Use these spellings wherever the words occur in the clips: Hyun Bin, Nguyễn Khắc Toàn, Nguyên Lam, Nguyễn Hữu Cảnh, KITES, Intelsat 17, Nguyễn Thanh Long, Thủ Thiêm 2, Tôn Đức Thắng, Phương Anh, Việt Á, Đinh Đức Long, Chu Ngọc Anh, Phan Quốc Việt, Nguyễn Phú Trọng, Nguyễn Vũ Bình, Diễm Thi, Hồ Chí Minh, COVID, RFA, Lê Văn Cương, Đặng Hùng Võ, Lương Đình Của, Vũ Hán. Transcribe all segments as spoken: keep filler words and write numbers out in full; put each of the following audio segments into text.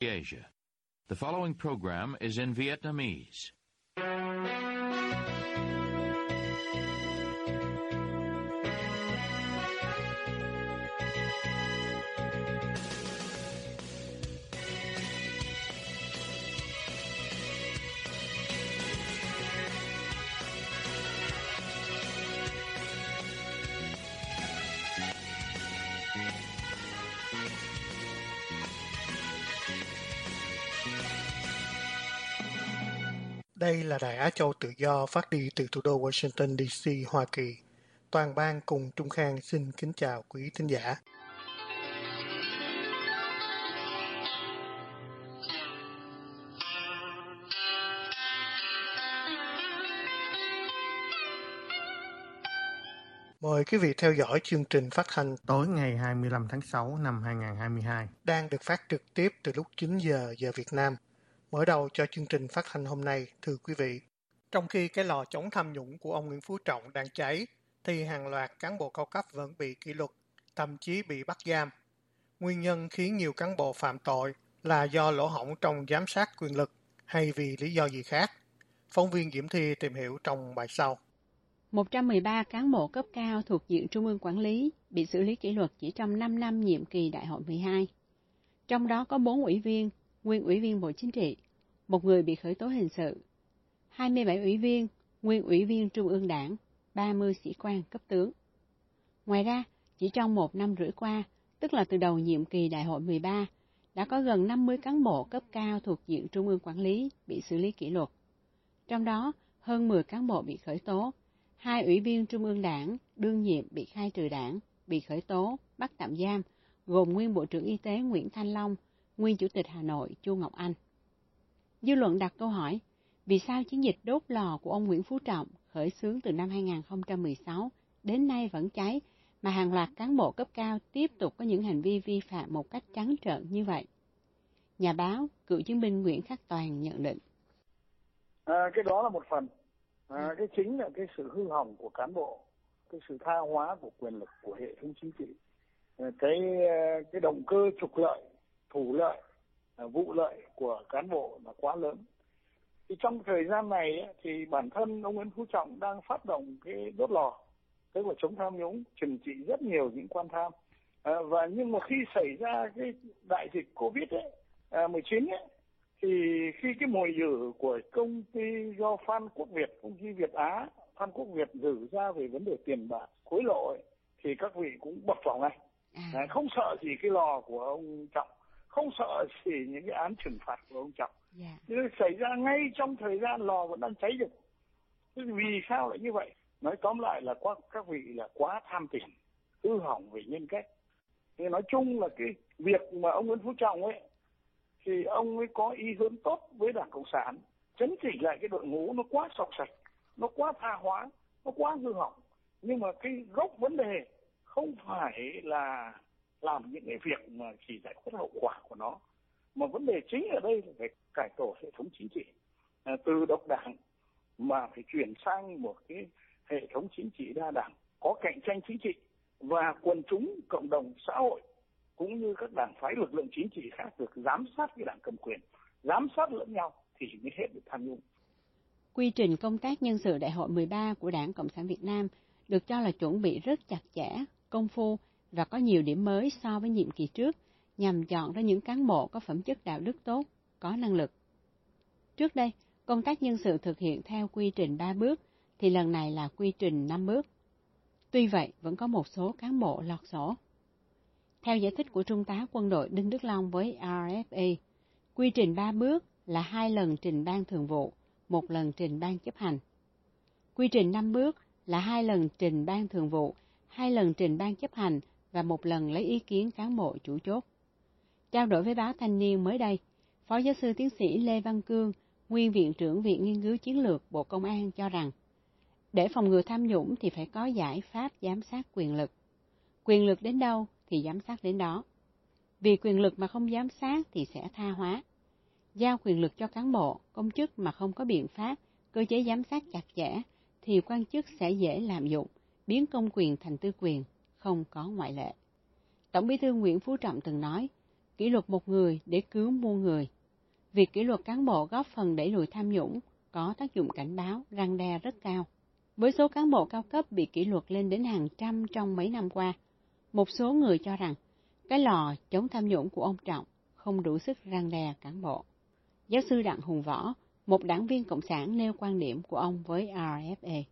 Asia. The following program is in Vietnamese. Đây là Đài Á Châu Tự Do phát đi từ thủ đô Washington đê xê, Hoa Kỳ. Toàn ban cùng Trung Khang xin kính chào quý thính giả. Mời quý vị theo dõi chương trình phát thanh tối ngày hai mươi lăm tháng sáu năm hai nghìn không trăm hai mươi hai đang được phát trực tiếp từ lúc chín giờ giờ Việt Nam. Mở đầu cho chương trình phát thanh hôm nay, thưa quý vị. Trong khi cái lò chống tham nhũng của ông Nguyễn Phú Trọng đang cháy, thì hàng loạt cán bộ cao cấp vẫn bị kỷ luật, thậm chí bị bắt giam. Nguyên nhân khiến nhiều cán bộ phạm tội là do lỗ hổng trong giám sát quyền lực hay vì lý do gì khác? Phóng viên Diễm Thi tìm hiểu trong bài sau. một trăm mười ba cán bộ cấp cao thuộc diện Trung ương quản lý bị xử lý kỷ luật chỉ trong năm năm nhiệm kỳ Đại hội mười hai. Trong đó có bốn ủy viên, nguyên ủy viên Bộ Chính trị, một người bị khởi tố hình sự, hai mươi bảy ủy viên, nguyên ủy viên Trung ương Đảng, ba mươi sĩ quan cấp tướng. Ngoài ra, chỉ trong một năm rưỡi qua, tức là từ đầu nhiệm kỳ Đại hội mười ba, đã có gần năm mươi cán bộ cấp cao thuộc diện Trung ương quản lý bị xử lý kỷ luật. Trong đó, hơn mười cán bộ bị khởi tố, hai ủy viên Trung ương Đảng đương nhiệm bị khai trừ đảng, bị khởi tố, bắt tạm giam, gồm nguyên Bộ trưởng Y tế Nguyễn Thanh Long, nguyên Chủ tịch Hà Nội Chu Ngọc Anh. Dư luận đặt câu hỏi, vì sao chiến dịch đốt lò của ông Nguyễn Phú Trọng khởi xướng từ năm hai nghìn không trăm mười sáu đến nay vẫn cháy, mà hàng loạt cán bộ cấp cao tiếp tục có những hành vi vi phạm một cách trắng trợn như vậy? Nhà báo, cựu chiến binh Nguyễn Khắc Toàn nhận định. À, cái đó là một phần. À, cái chính là cái sự hư hỏng của cán bộ, cái sự tha hóa của quyền lực của hệ thống chính trị, cái, cái động cơ trục lợi, thủ lợi, vụ lợi của cán bộ là quá lớn. Thì trong thời gian này ấy, thì bản thân ông Nguyễn Phú Trọng đang phát động cái đốt lò, cái cuộc chống tham nhũng, trừng trị rất nhiều những quan tham. À, và nhưng mà khi xảy ra cái đại dịch Covid ấy, à, mười chín ấy, thì khi cái mồi dữ của công ty do Phan Quốc Việt, công ty Việt Á, Phan Quốc Việt dữ ra về vấn đề tiền bạc khối lộ ấy, thì các vị cũng bập vào ngay, à, không sợ gì cái lò của ông Trọng, không sợ chỉ những cái án trừng phạt của ông Trọng. Yeah. Nhưng xảy ra ngay trong thời gian lò vẫn đang cháy được. Vì sao lại như vậy? Nói tóm lại là quá, các vị là quá tham tiền, hư hỏng về nhân cách. Thì nói chung là cái việc mà ông Nguyễn Phú Trọng ấy, thì ông ấy có ý hướng tốt với Đảng Cộng sản, chấn chỉnh lại cái đội ngũ nó quá sọc sạch, nó quá tha hóa, nó quá hư hỏng. Nhưng mà cái gốc vấn đề không phải là làm những cái việc mà chỉ giải quyết hậu quả của nó, mà vấn đề chính ở đây là phải cải tổ hệ thống chính trị, à, từ độc đảng mà phải chuyển sang một cái hệ thống chính trị đa đảng, có cạnh tranh chính trị và quần chúng, cộng đồng xã hội cũng như các đảng phái, lực lượng chính trị khác được giám sát cái đảng cầm quyền, giám sát lẫn nhau thì mới hết được tham nhũng. Quy trình công tác nhân sự Đại hội mười ba của Đảng Cộng sản Việt Nam được cho là chuẩn bị rất chặt chẽ, công phu và có nhiều điểm mới so với nhiệm kỳ trước, nhằm chọn ra những cán bộ có phẩm chất đạo đức tốt, có năng lực. Trước đây, công tác nhân sự thực hiện theo quy trình ba bước, thì lần này là quy trình năm bước. Tuy vậy, vẫn có một số cán bộ lọt sổ. Theo giải thích của Trung tá Quân đội Đinh Đức Long với rờ ép a, quy trình ba bước là hai lần trình Ban Thường vụ, một lần trình Ban Chấp hành. Quy trình năm bước là hai lần trình Ban Thường vụ, hai lần trình Ban Chấp hành và một lần lấy ý kiến cán bộ chủ chốt. Trao đổi với báo Thanh niên mới đây, Phó giáo sư tiến sĩ Lê Văn Cương, nguyên Viện trưởng Viện Nghiên cứu Chiến lược Bộ Công an cho rằng, để phòng ngừa tham nhũng thì phải có giải pháp giám sát quyền lực. Quyền lực đến đâu thì giám sát đến đó. Vì quyền lực mà không giám sát thì sẽ tha hóa. Giao quyền lực cho cán bộ, công chức mà không có biện pháp, cơ chế giám sát chặt chẽ thì quan chức sẽ dễ lạm dụng, biến công quyền thành tư quyền, không có ngoại lệ. Tổng Bí thư Nguyễn Phú Trọng từng nói, kỷ luật một người để cứu muôn người. Việc kỷ luật cán bộ góp phần đẩy lùi tham nhũng, có tác dụng cảnh báo, răn đe rất cao. Với số cán bộ cao cấp bị kỷ luật lên đến hàng trăm trong mấy năm qua, một số người cho rằng cái lò chống tham nhũng của ông Trọng không đủ sức răn đe cán bộ. Giáo sư Đặng Hùng Võ, một đảng viên Cộng sản, nêu quan điểm của ông với R F A.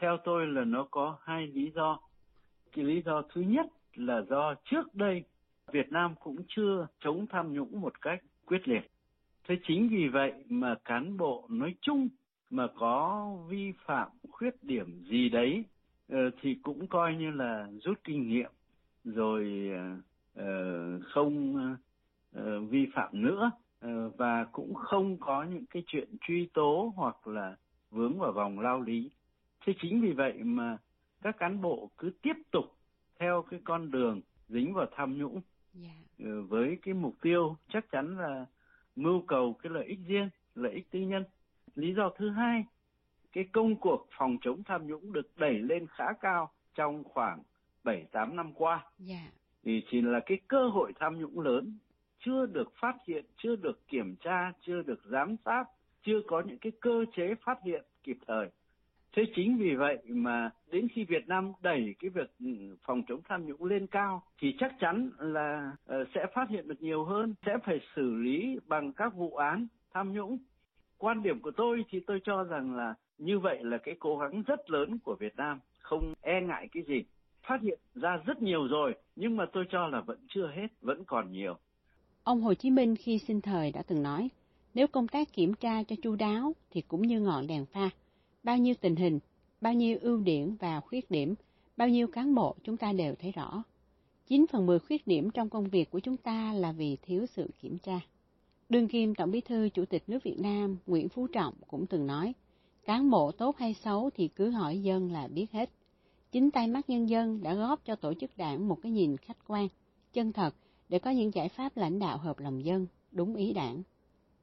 Theo tôi là nó có hai lý do. Cái lý do thứ nhất là do trước đây Việt Nam cũng chưa chống tham nhũng một cách quyết liệt. Thế chính vì vậy mà cán bộ nói chung mà có vi phạm khuyết điểm gì đấy thì cũng coi như là rút kinh nghiệm rồi không vi phạm nữa, và cũng không có những cái chuyện truy tố hoặc là vướng vào vòng lao lý. Thế chính vì vậy mà các cán bộ cứ tiếp tục theo cái con đường dính vào tham nhũng với cái mục tiêu chắc chắn là mưu cầu cái lợi ích riêng, lợi ích tư nhân. Lý do thứ hai, cái công cuộc phòng chống tham nhũng được đẩy lên khá cao trong khoảng bảy tám năm qua. Yeah. Thì chỉ là cái cơ hội tham nhũng lớn chưa được phát hiện, chưa được kiểm tra, chưa được giám sát, chưa có những cái cơ chế phát hiện kịp thời. Thế chính vì vậy mà đến khi Việt Nam đẩy cái việc phòng chống tham nhũng lên cao thì chắc chắn là sẽ phát hiện được nhiều hơn, sẽ phải xử lý bằng các vụ án tham nhũng. Quan điểm của tôi thì tôi cho rằng là như vậy là cái cố gắng rất lớn của Việt Nam, không e ngại cái gì. Phát hiện ra rất nhiều rồi, nhưng mà tôi cho là vẫn chưa hết, vẫn còn nhiều. Ông Hồ Chí Minh khi sinh thời đã từng nói, nếu công tác kiểm tra cho chu đáo thì cũng như ngọn đèn pha. Bao nhiêu tình hình, bao nhiêu ưu điểm và khuyết điểm, bao nhiêu cán bộ chúng ta đều thấy rõ. chín phần mười khuyết điểm trong công việc của chúng ta là vì thiếu sự kiểm tra. Đương kim Tổng Bí thư Chủ tịch nước Việt Nam Nguyễn Phú Trọng cũng từng nói, cán bộ tốt hay xấu thì cứ hỏi dân là biết hết. Chính tay mắt nhân dân đã góp cho tổ chức đảng một cái nhìn khách quan, chân thật để có những giải pháp lãnh đạo hợp lòng dân, đúng ý đảng.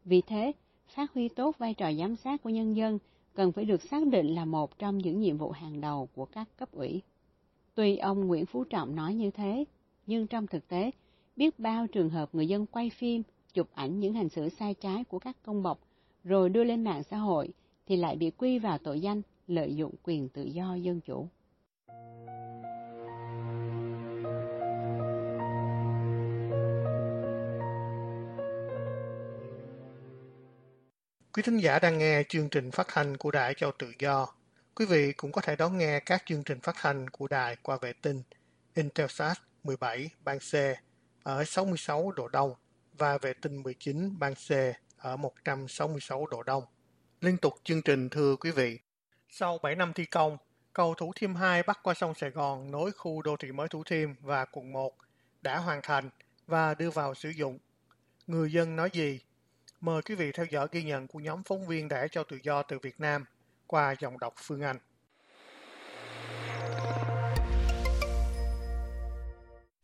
Vì thế, phát huy tốt vai trò giám sát của nhân dân cần phải được xác định là một trong những nhiệm vụ hàng đầu của các cấp ủy. Tuy ông Nguyễn Phú Trọng nói như thế, nhưng trong thực tế, biết bao trường hợp người dân quay phim, chụp ảnh những hành xử sai trái của các công bộc, rồi đưa lên mạng xã hội thì lại bị quy vào tội danh lợi dụng quyền tự do dân chủ. Quý thính giả đang nghe chương trình phát thanh của Đài Cho Tự Do. Quý vị cũng có thể đón nghe các chương trình phát thanh của Đài qua vệ tinh Intelsat mười bảy ban C ở sáu mươi sáu độ Đông và vệ tinh mười chín ban C ở một trăm sáu mươi sáu độ Đông. Liên tục chương trình thưa quý vị. Sau bảy năm thi công, cầu Thủ Thiêm hai bắc qua sông Sài Gòn nối khu đô thị mới Thủ Thiêm và quận một đã hoàn thành và đưa vào sử dụng. Người dân nói gì? Mời quý vị theo dõi ghi nhận của nhóm phóng viên Đài Cho Tự Do từ Việt Nam qua giọng đọc Phương Anh.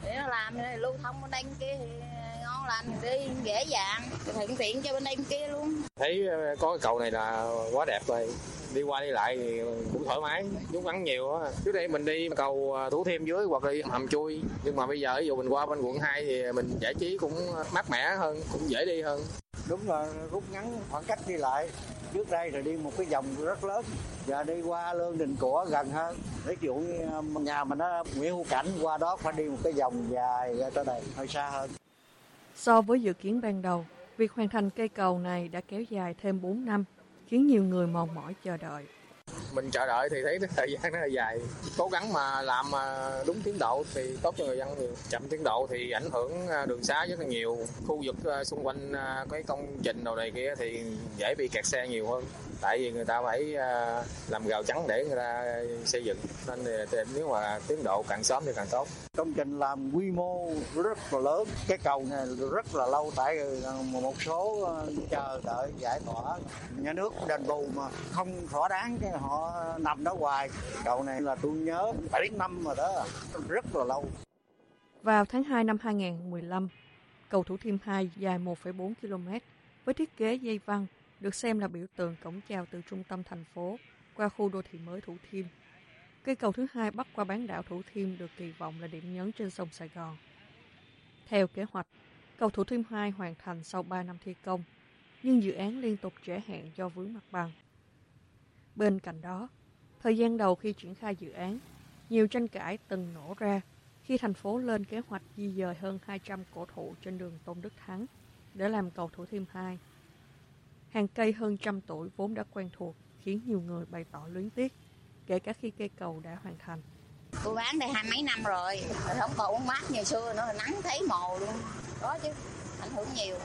Để làm này lưu thông bên đây kia thì ngon lành, đi dễ dàng, thuận tiện cho bên đây kia luôn. Thấy có cái cầu này là quá đẹp rồi, đi qua đi lại thì cũng thoải mái, rút ngắn nhiều á. Trước đây mình đi cầu Thủ Thiêm dưới hoặc đi hầm chui, nhưng mà bây giờ ví dụ mình qua bên quận hai thì mình giải trí cũng mát mẻ hơn, cũng dễ đi hơn. Đúng là rút ngắn khoảng cách đi lại. Trước đây thì đi một cái vòng rất lớn, giờ đi qua Lương Đình Của gần hơn. Ví dụ nhà mình nó Nguyễn Hữu Cảnh qua đó phải đi một cái vòng dài ra tới đây, hơi xa hơn. So với dự kiến ban đầu, việc hoàn thành cây cầu này đã kéo dài thêm bốn năm, khiến nhiều người mòn mỏi chờ đợi. Mình chờ đợi thì thấy thời gian nó là dài. Cố gắng mà làm đúng tiến độ thì tốt cho người dân nhiều. Chậm tiến độ thì ảnh hưởng đường xá rất là nhiều. Khu vực xung quanh cái công trình đầu này kia thì dễ bị kẹt xe nhiều hơn. Tại vì người ta phải làm rào chắn để người ta xây dựng. Nên thì nếu mà tiến độ càng sớm thì càng tốt. Công trình làm quy mô rất là lớn. Cái cầu này rất là lâu tại một số chờ đợi giải tỏa. Nhà nước đền bù mà không thỏa đáng cái họ nằm đó hoài. Cầu này là tôi nhớ bảy năm rồi đó, rất là lâu. Vào tháng hai năm hai không một năm, cầu Thủ Thiêm hai dài một phẩy bốn ki lô mét với thiết kế dây văn được xem là biểu tượng cổng chào từ trung tâm thành phố qua khu đô thị mới Thủ Thiêm. Cây cầu thứ hai bắc qua bán đảo Thủ Thiêm được kỳ vọng là điểm nhấn trên sông Sài Gòn. Theo kế hoạch, Cầu Thủ Thiêm hai hoàn thành sau ba năm thi công, nhưng dự án liên tục trễ hạn do vướng mặt bằng. Bên cạnh đó, thời gian đầu khi triển khai dự án, nhiều tranh cãi từng nổ ra khi thành phố lên kế hoạch di dời hơn hai trăm cổ thụ trên đường Tôn Đức Thắng để làm cầu Thủ Thiêm hai. Hàng cây hơn trăm tuổi vốn đã quen thuộc khiến nhiều người bày tỏ luyến tiếc, kể cả khi cây cầu đã hoàn thành. Tôi bán đây hai mấy năm rồi, rồi không còn mát như xưa nữa, nắng thấy mồ luôn. Có chứ, ảnh hưởng nhiều.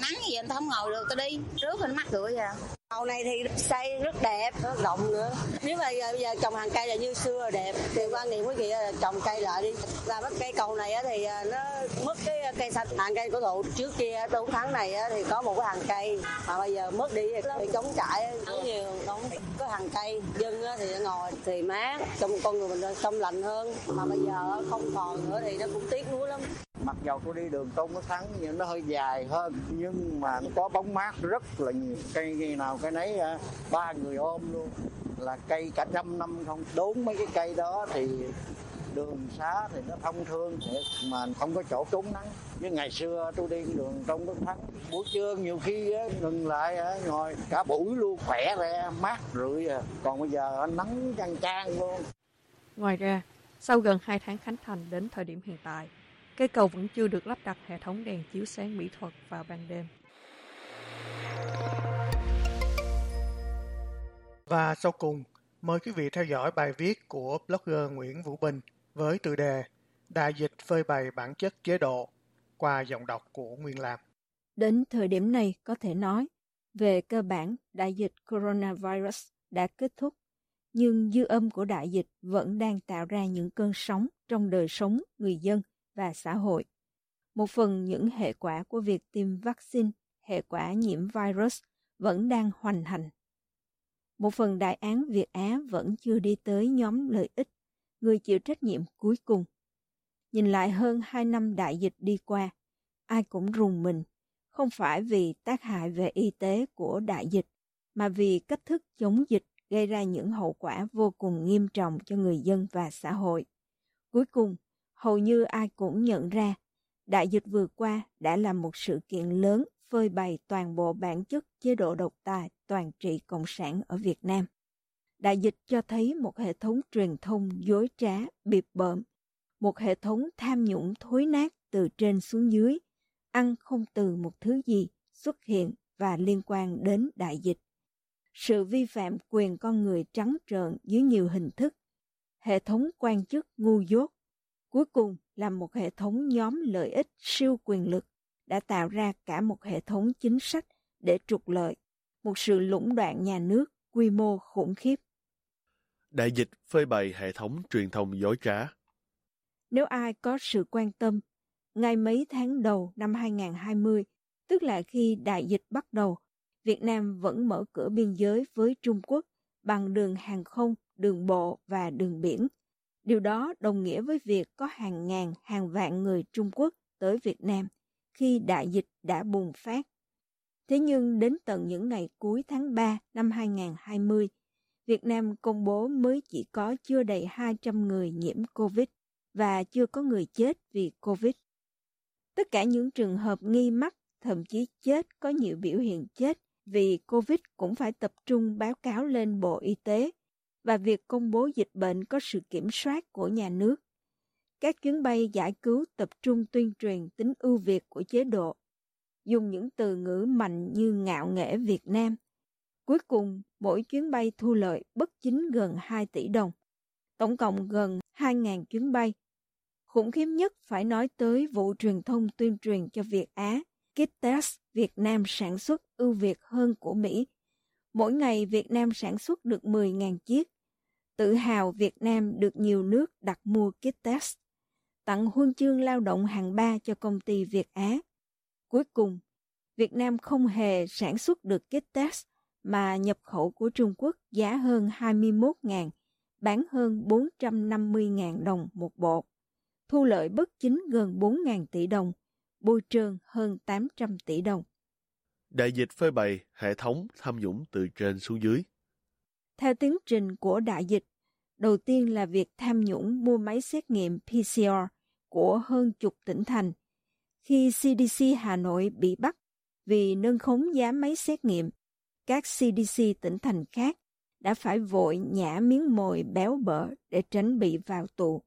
Nắng gì anh không ngồi được, tôi đi trước anh mắc cửa vậy. Cầu này thì xây rất đẹp, rất rộng nữa. Nếu mà giờ, giờ trồng hàng cây là như xưa là đẹp, thì quan niệm quý vị là trồng cây lại đi. Và bắt cây cầu này thì nó mất cái cây xanh, hàng cây cổ thụ trước kia Tôn Thắng này thì có một cái hàng cây, mà bây giờ mất đi thì trống trải, rất nhiều đống có hàng cây. Dân thì ngồi thì mát, trong con người mình trong lạnh hơn, mà bây giờ không còn nữa thì nó cũng tiếc nuối lắm. Mặc dù tôi đi đường Tôn Đức Thắng nó hơi dài hơn, nhưng mà nó có bóng mát rất là nhiều. Cây ngày nào cái nấy ba người ôm luôn, là cây cả trăm năm không. Đốn mấy cái cây đó thì đường xá thì nó thông thương thiệt, mà không có chỗ trốn nắng. Với ngày xưa tôi đi đường Tôn Đức Thắng, buổi trưa nhiều khi ngừng lại ngồi cả buổi luôn, khỏe ra, mát rượi. Còn bây giờ nắng chang chang luôn. Ngoài ra, sau gần hai tháng khánh thành đến thời điểm hiện tại, cây cầu vẫn chưa được lắp đặt hệ thống đèn chiếu sáng mỹ thuật vào ban đêm. Và sau cùng, mời quý vị theo dõi bài viết của blogger Nguyễn Vũ Bình với tựa đề Đại dịch phơi bày bản chất chế độ qua giọng đọc của Nguyên Lam. Đến thời điểm này có thể nói, về cơ bản đại dịch coronavirus đã kết thúc, nhưng dư âm của đại dịch vẫn đang tạo ra những cơn sóng trong đời sống người dân và xã hội. Một phần những hệ quả của việc tiêm vaccine, hệ quả nhiễm virus vẫn đang hoành hành. Một phần đại án Việt Á vẫn chưa đi tới nhóm lợi ích, người chịu trách nhiệm cuối cùng. Nhìn lại hơn hai năm đại dịch đi qua, ai cũng rùng mình, không phải vì tác hại về y tế của đại dịch, mà vì cách thức chống dịch gây ra những hậu quả vô cùng nghiêm trọng cho người dân và xã hội. Cuối cùng, hầu như ai cũng nhận ra, đại dịch vừa qua đã là một sự kiện lớn phơi bày toàn bộ bản chất chế độ độc tài toàn trị cộng sản ở Việt Nam. Đại dịch cho thấy một hệ thống truyền thông dối trá, bịp bợm, một hệ thống tham nhũng thối nát từ trên xuống dưới, ăn không từ một thứ gì xuất hiện và liên quan đến đại dịch. Sự vi phạm quyền con người trắng trợn dưới nhiều hình thức, hệ thống quan chức ngu dốt, cuối cùng là một hệ thống nhóm lợi ích siêu quyền lực đã tạo ra cả một hệ thống chính sách để trục lợi, một sự lũng đoạn nhà nước quy mô khủng khiếp. Đại dịch phơi bày hệ thống truyền thông dối trá. Nếu ai có sự quan tâm, ngay mấy tháng đầu năm hai không hai không, tức là khi đại dịch bắt đầu, Việt Nam vẫn mở cửa biên giới với Trung Quốc bằng đường hàng không, đường bộ và đường biển. Điều đó đồng nghĩa với việc có hàng ngàn, hàng vạn người Trung Quốc tới Việt Nam khi đại dịch đã bùng phát. Thế nhưng đến tận những ngày cuối tháng ba năm hai không hai không, Việt Nam công bố mới chỉ có chưa đầy hai trăm người nhiễm COVID và chưa có người chết vì COVID. Tất cả những trường hợp nghi mắc, thậm chí chết có nhiều biểu hiện chết vì COVID cũng phải tập trung báo cáo lên Bộ Y tế, và việc công bố dịch bệnh có sự kiểm soát của nhà nước. Các chuyến bay giải cứu tập trung tuyên truyền tính ưu việt của chế độ, dùng những từ ngữ mạnh như ngạo nghễ Việt Nam. Cuối cùng, mỗi chuyến bay thu lợi bất chính gần hai tỷ đồng, tổng cộng gần hai nghìn chuyến bay. Khủng khiếp nhất phải nói tới vụ truyền thông tuyên truyền cho Việt Á, KITES Việt Nam sản xuất ưu việt hơn của Mỹ. Mỗi ngày Việt Nam sản xuất được mười nghìn chiếc. Tự hào Việt Nam được nhiều nước đặt mua kit test, tặng huân chương lao động hạng ba cho công ty Việt Á. Cuối cùng, Việt Nam không hề sản xuất được kit test mà nhập khẩu của Trung Quốc giá hơn hai mươi mốt nghìn, bán hơn bốn trăm năm mươi nghìn đồng một bộ. Thu lợi bất chính gần bốn nghìn tỷ đồng, bôi trơn hơn tám trăm tỷ đồng. Đại dịch phơi bày hệ thống tham nhũng từ trên xuống dưới. Theo tiến trình của đại dịch, đầu tiên là việc tham nhũng mua máy xét nghiệm pê xê rờ của hơn chục tỉnh thành. khi xê đê xê Hà Nội bị bắt vì nâng khống giá máy xét nghiệm, các xê đê xê tỉnh thành khác đã phải vội nhả miếng mồi béo bở để tránh bị vào tù.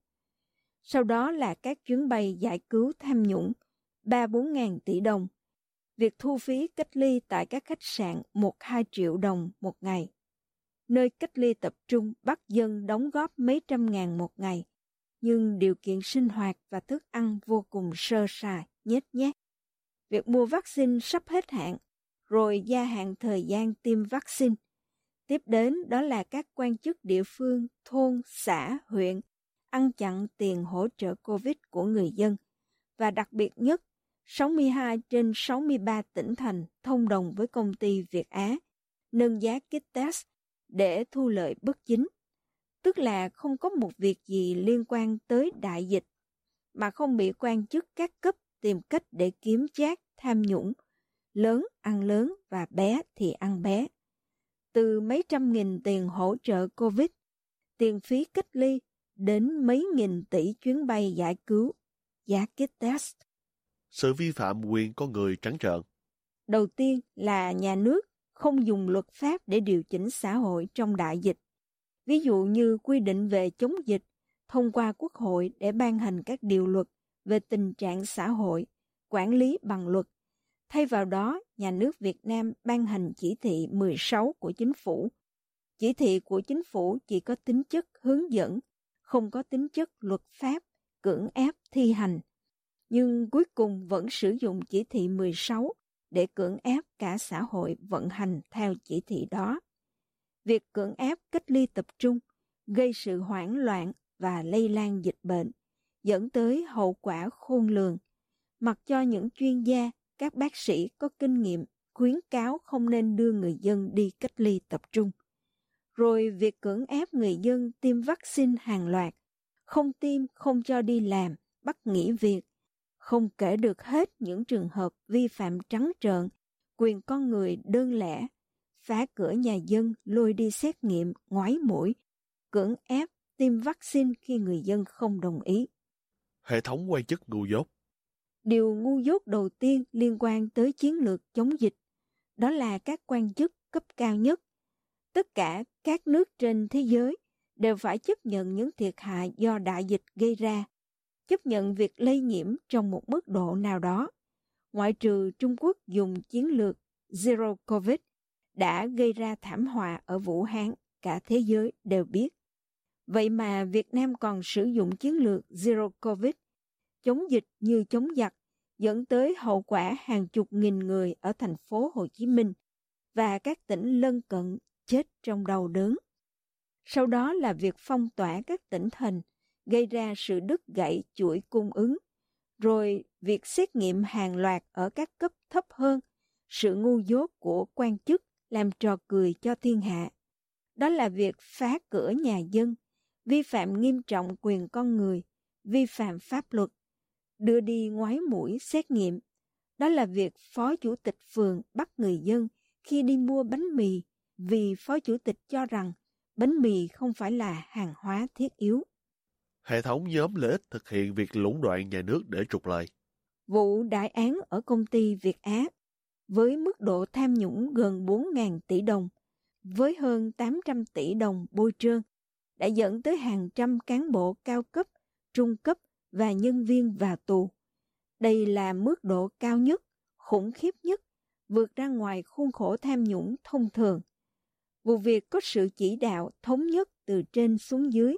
Sau đó là các chuyến bay giải cứu tham nhũng ba bốn ngàn tỷ đồng, việc thu phí cách ly tại các khách sạn một hai triệu đồng một ngày, nơi cách ly tập trung bắt dân đóng góp mấy trăm ngàn một ngày, nhưng điều kiện sinh hoạt và thức ăn vô cùng sơ sài, nhét nhát. Việc mua vaccine sắp hết hạn, rồi gia hạn thời gian tiêm vaccine. Tiếp đến đó là các quan chức địa phương, thôn, xã, huyện, ăn chặn tiền hỗ trợ COVID của người dân. Và đặc biệt nhất, sáu mươi hai trên sáu mươi ba tỉnh thành thông đồng với công ty Việt Á, nâng giá kit test để thu lợi bất chính. Tức là không có một việc gì liên quan tới đại dịch, mà không bị quan chức các cấp tìm cách để kiếm chác, tham nhũng. Lớn ăn lớn và bé thì ăn bé. Từ mấy trăm nghìn tiền hỗ trợ COVID, tiền phí cách ly, đến mấy nghìn tỷ chuyến bay giải cứu, giá kit test. Sự vi phạm quyền con người trắng trợn. Đầu tiên là nhà nước không dùng luật pháp để điều chỉnh xã hội trong đại dịch. Ví dụ như quy định về chống dịch, thông qua Quốc hội để ban hành các điều luật về tình trạng xã hội, quản lý bằng luật. Thay vào đó, nhà nước Việt Nam ban hành chỉ thị mười sáu của chính phủ. Chỉ thị của chính phủ chỉ có tính chất hướng dẫn, không có tính chất luật pháp, cưỡng ép thi hành. Nhưng cuối cùng vẫn sử dụng chỉ thị mười sáu để cưỡng ép cả xã hội vận hành theo chỉ thị đó. Việc cưỡng ép cách ly tập trung gây sự hoảng loạn và lây lan dịch bệnh, dẫn tới hậu quả khôn lường. Mặc cho những chuyên gia, các bác sĩ có kinh nghiệm khuyến cáo không nên đưa người dân đi cách ly tập trung. Rồi việc cưỡng ép người dân tiêm vaccine hàng loạt, không tiêm không cho đi làm, bắt nghỉ việc. Không kể được hết những trường hợp vi phạm trắng trợn, quyền con người đơn lẻ, phá cửa nhà dân lôi đi xét nghiệm, ngoái mũi, cưỡng ép tiêm vaccine khi người dân không đồng ý. Hệ thống quan chức ngu dốt. Điều ngu dốt đầu tiên liên quan tới chiến lược chống dịch, đó là các quan chức cấp cao nhất. Tất cả các nước trên thế giới đều phải chấp nhận những thiệt hại do đại dịch gây ra, chấp nhận việc lây nhiễm trong một mức độ nào đó. Ngoại trừ Trung Quốc dùng chiến lược Zero Covid đã gây ra thảm họa ở Vũ Hán, cả thế giới đều biết. Vậy mà Việt Nam còn sử dụng chiến lược Zero Covid, chống dịch như chống giặc, dẫn tới hậu quả hàng chục nghìn người ở thành phố Hồ Chí Minh và các tỉnh lân cận chết trong đau đớn. Sau đó là việc phong tỏa các tỉnh thành, gây ra sự đứt gãy chuỗi cung ứng, rồi việc xét nghiệm hàng loạt ở các cấp thấp hơn, sự ngu dốt của quan chức làm trò cười cho thiên hạ. Đó là việc phá cửa nhà dân, vi phạm nghiêm trọng quyền con người, vi phạm pháp luật, đưa đi ngoái mũi xét nghiệm. Đó là việc phó chủ tịch phường bắt người dân khi đi mua bánh mì vì phó chủ tịch cho rằng bánh mì không phải là hàng hóa thiết yếu. Hệ thống nhóm lợi ích thực hiện việc lũng đoạn nhà nước để trục lợi. Vụ đại án ở công ty Việt Á với mức độ tham nhũng gần bốn ngàn tỷ đồng, với hơn tám trăm tỷ đồng bôi trơn, đã dẫn tới hàng trăm cán bộ cao cấp, trung cấp và nhân viên vào tù. Đây là mức độ cao nhất, khủng khiếp nhất, vượt ra ngoài khuôn khổ tham nhũng thông thường. Vụ việc có sự chỉ đạo thống nhất từ trên xuống dưới,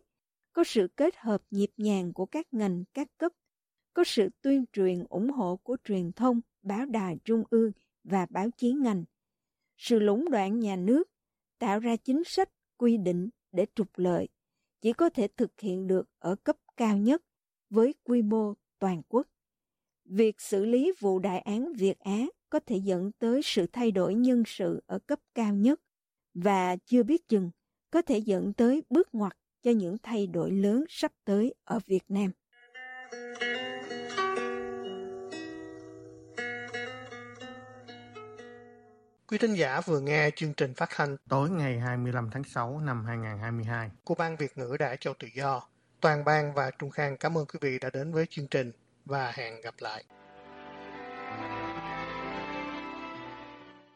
có sự kết hợp nhịp nhàng của các ngành các cấp, có sự tuyên truyền ủng hộ của truyền thông, báo đài trung ương và báo chí ngành. Sự lũng đoạn nhà nước tạo ra chính sách, quy định để trục lợi chỉ có thể thực hiện được ở cấp cao nhất với quy mô toàn quốc. Việc xử lý vụ đại án Việt Á có thể dẫn tới sự thay đổi nhân sự ở cấp cao nhất và chưa biết chừng có thể dẫn tới bước ngoặt cho những thay đổi lớn sắp tới ở Việt Nam. Quý thính giả vừa nghe chương trình phát thanh tối ngày hai mươi lăm tháng sáu năm hai nghìn không trăm hai mươi hai của Ban Việt ngữ Đài Châu Tự Do. Toàn ban và Trung Khang cảm ơn quý vị đã đến với chương trình và hẹn gặp lại.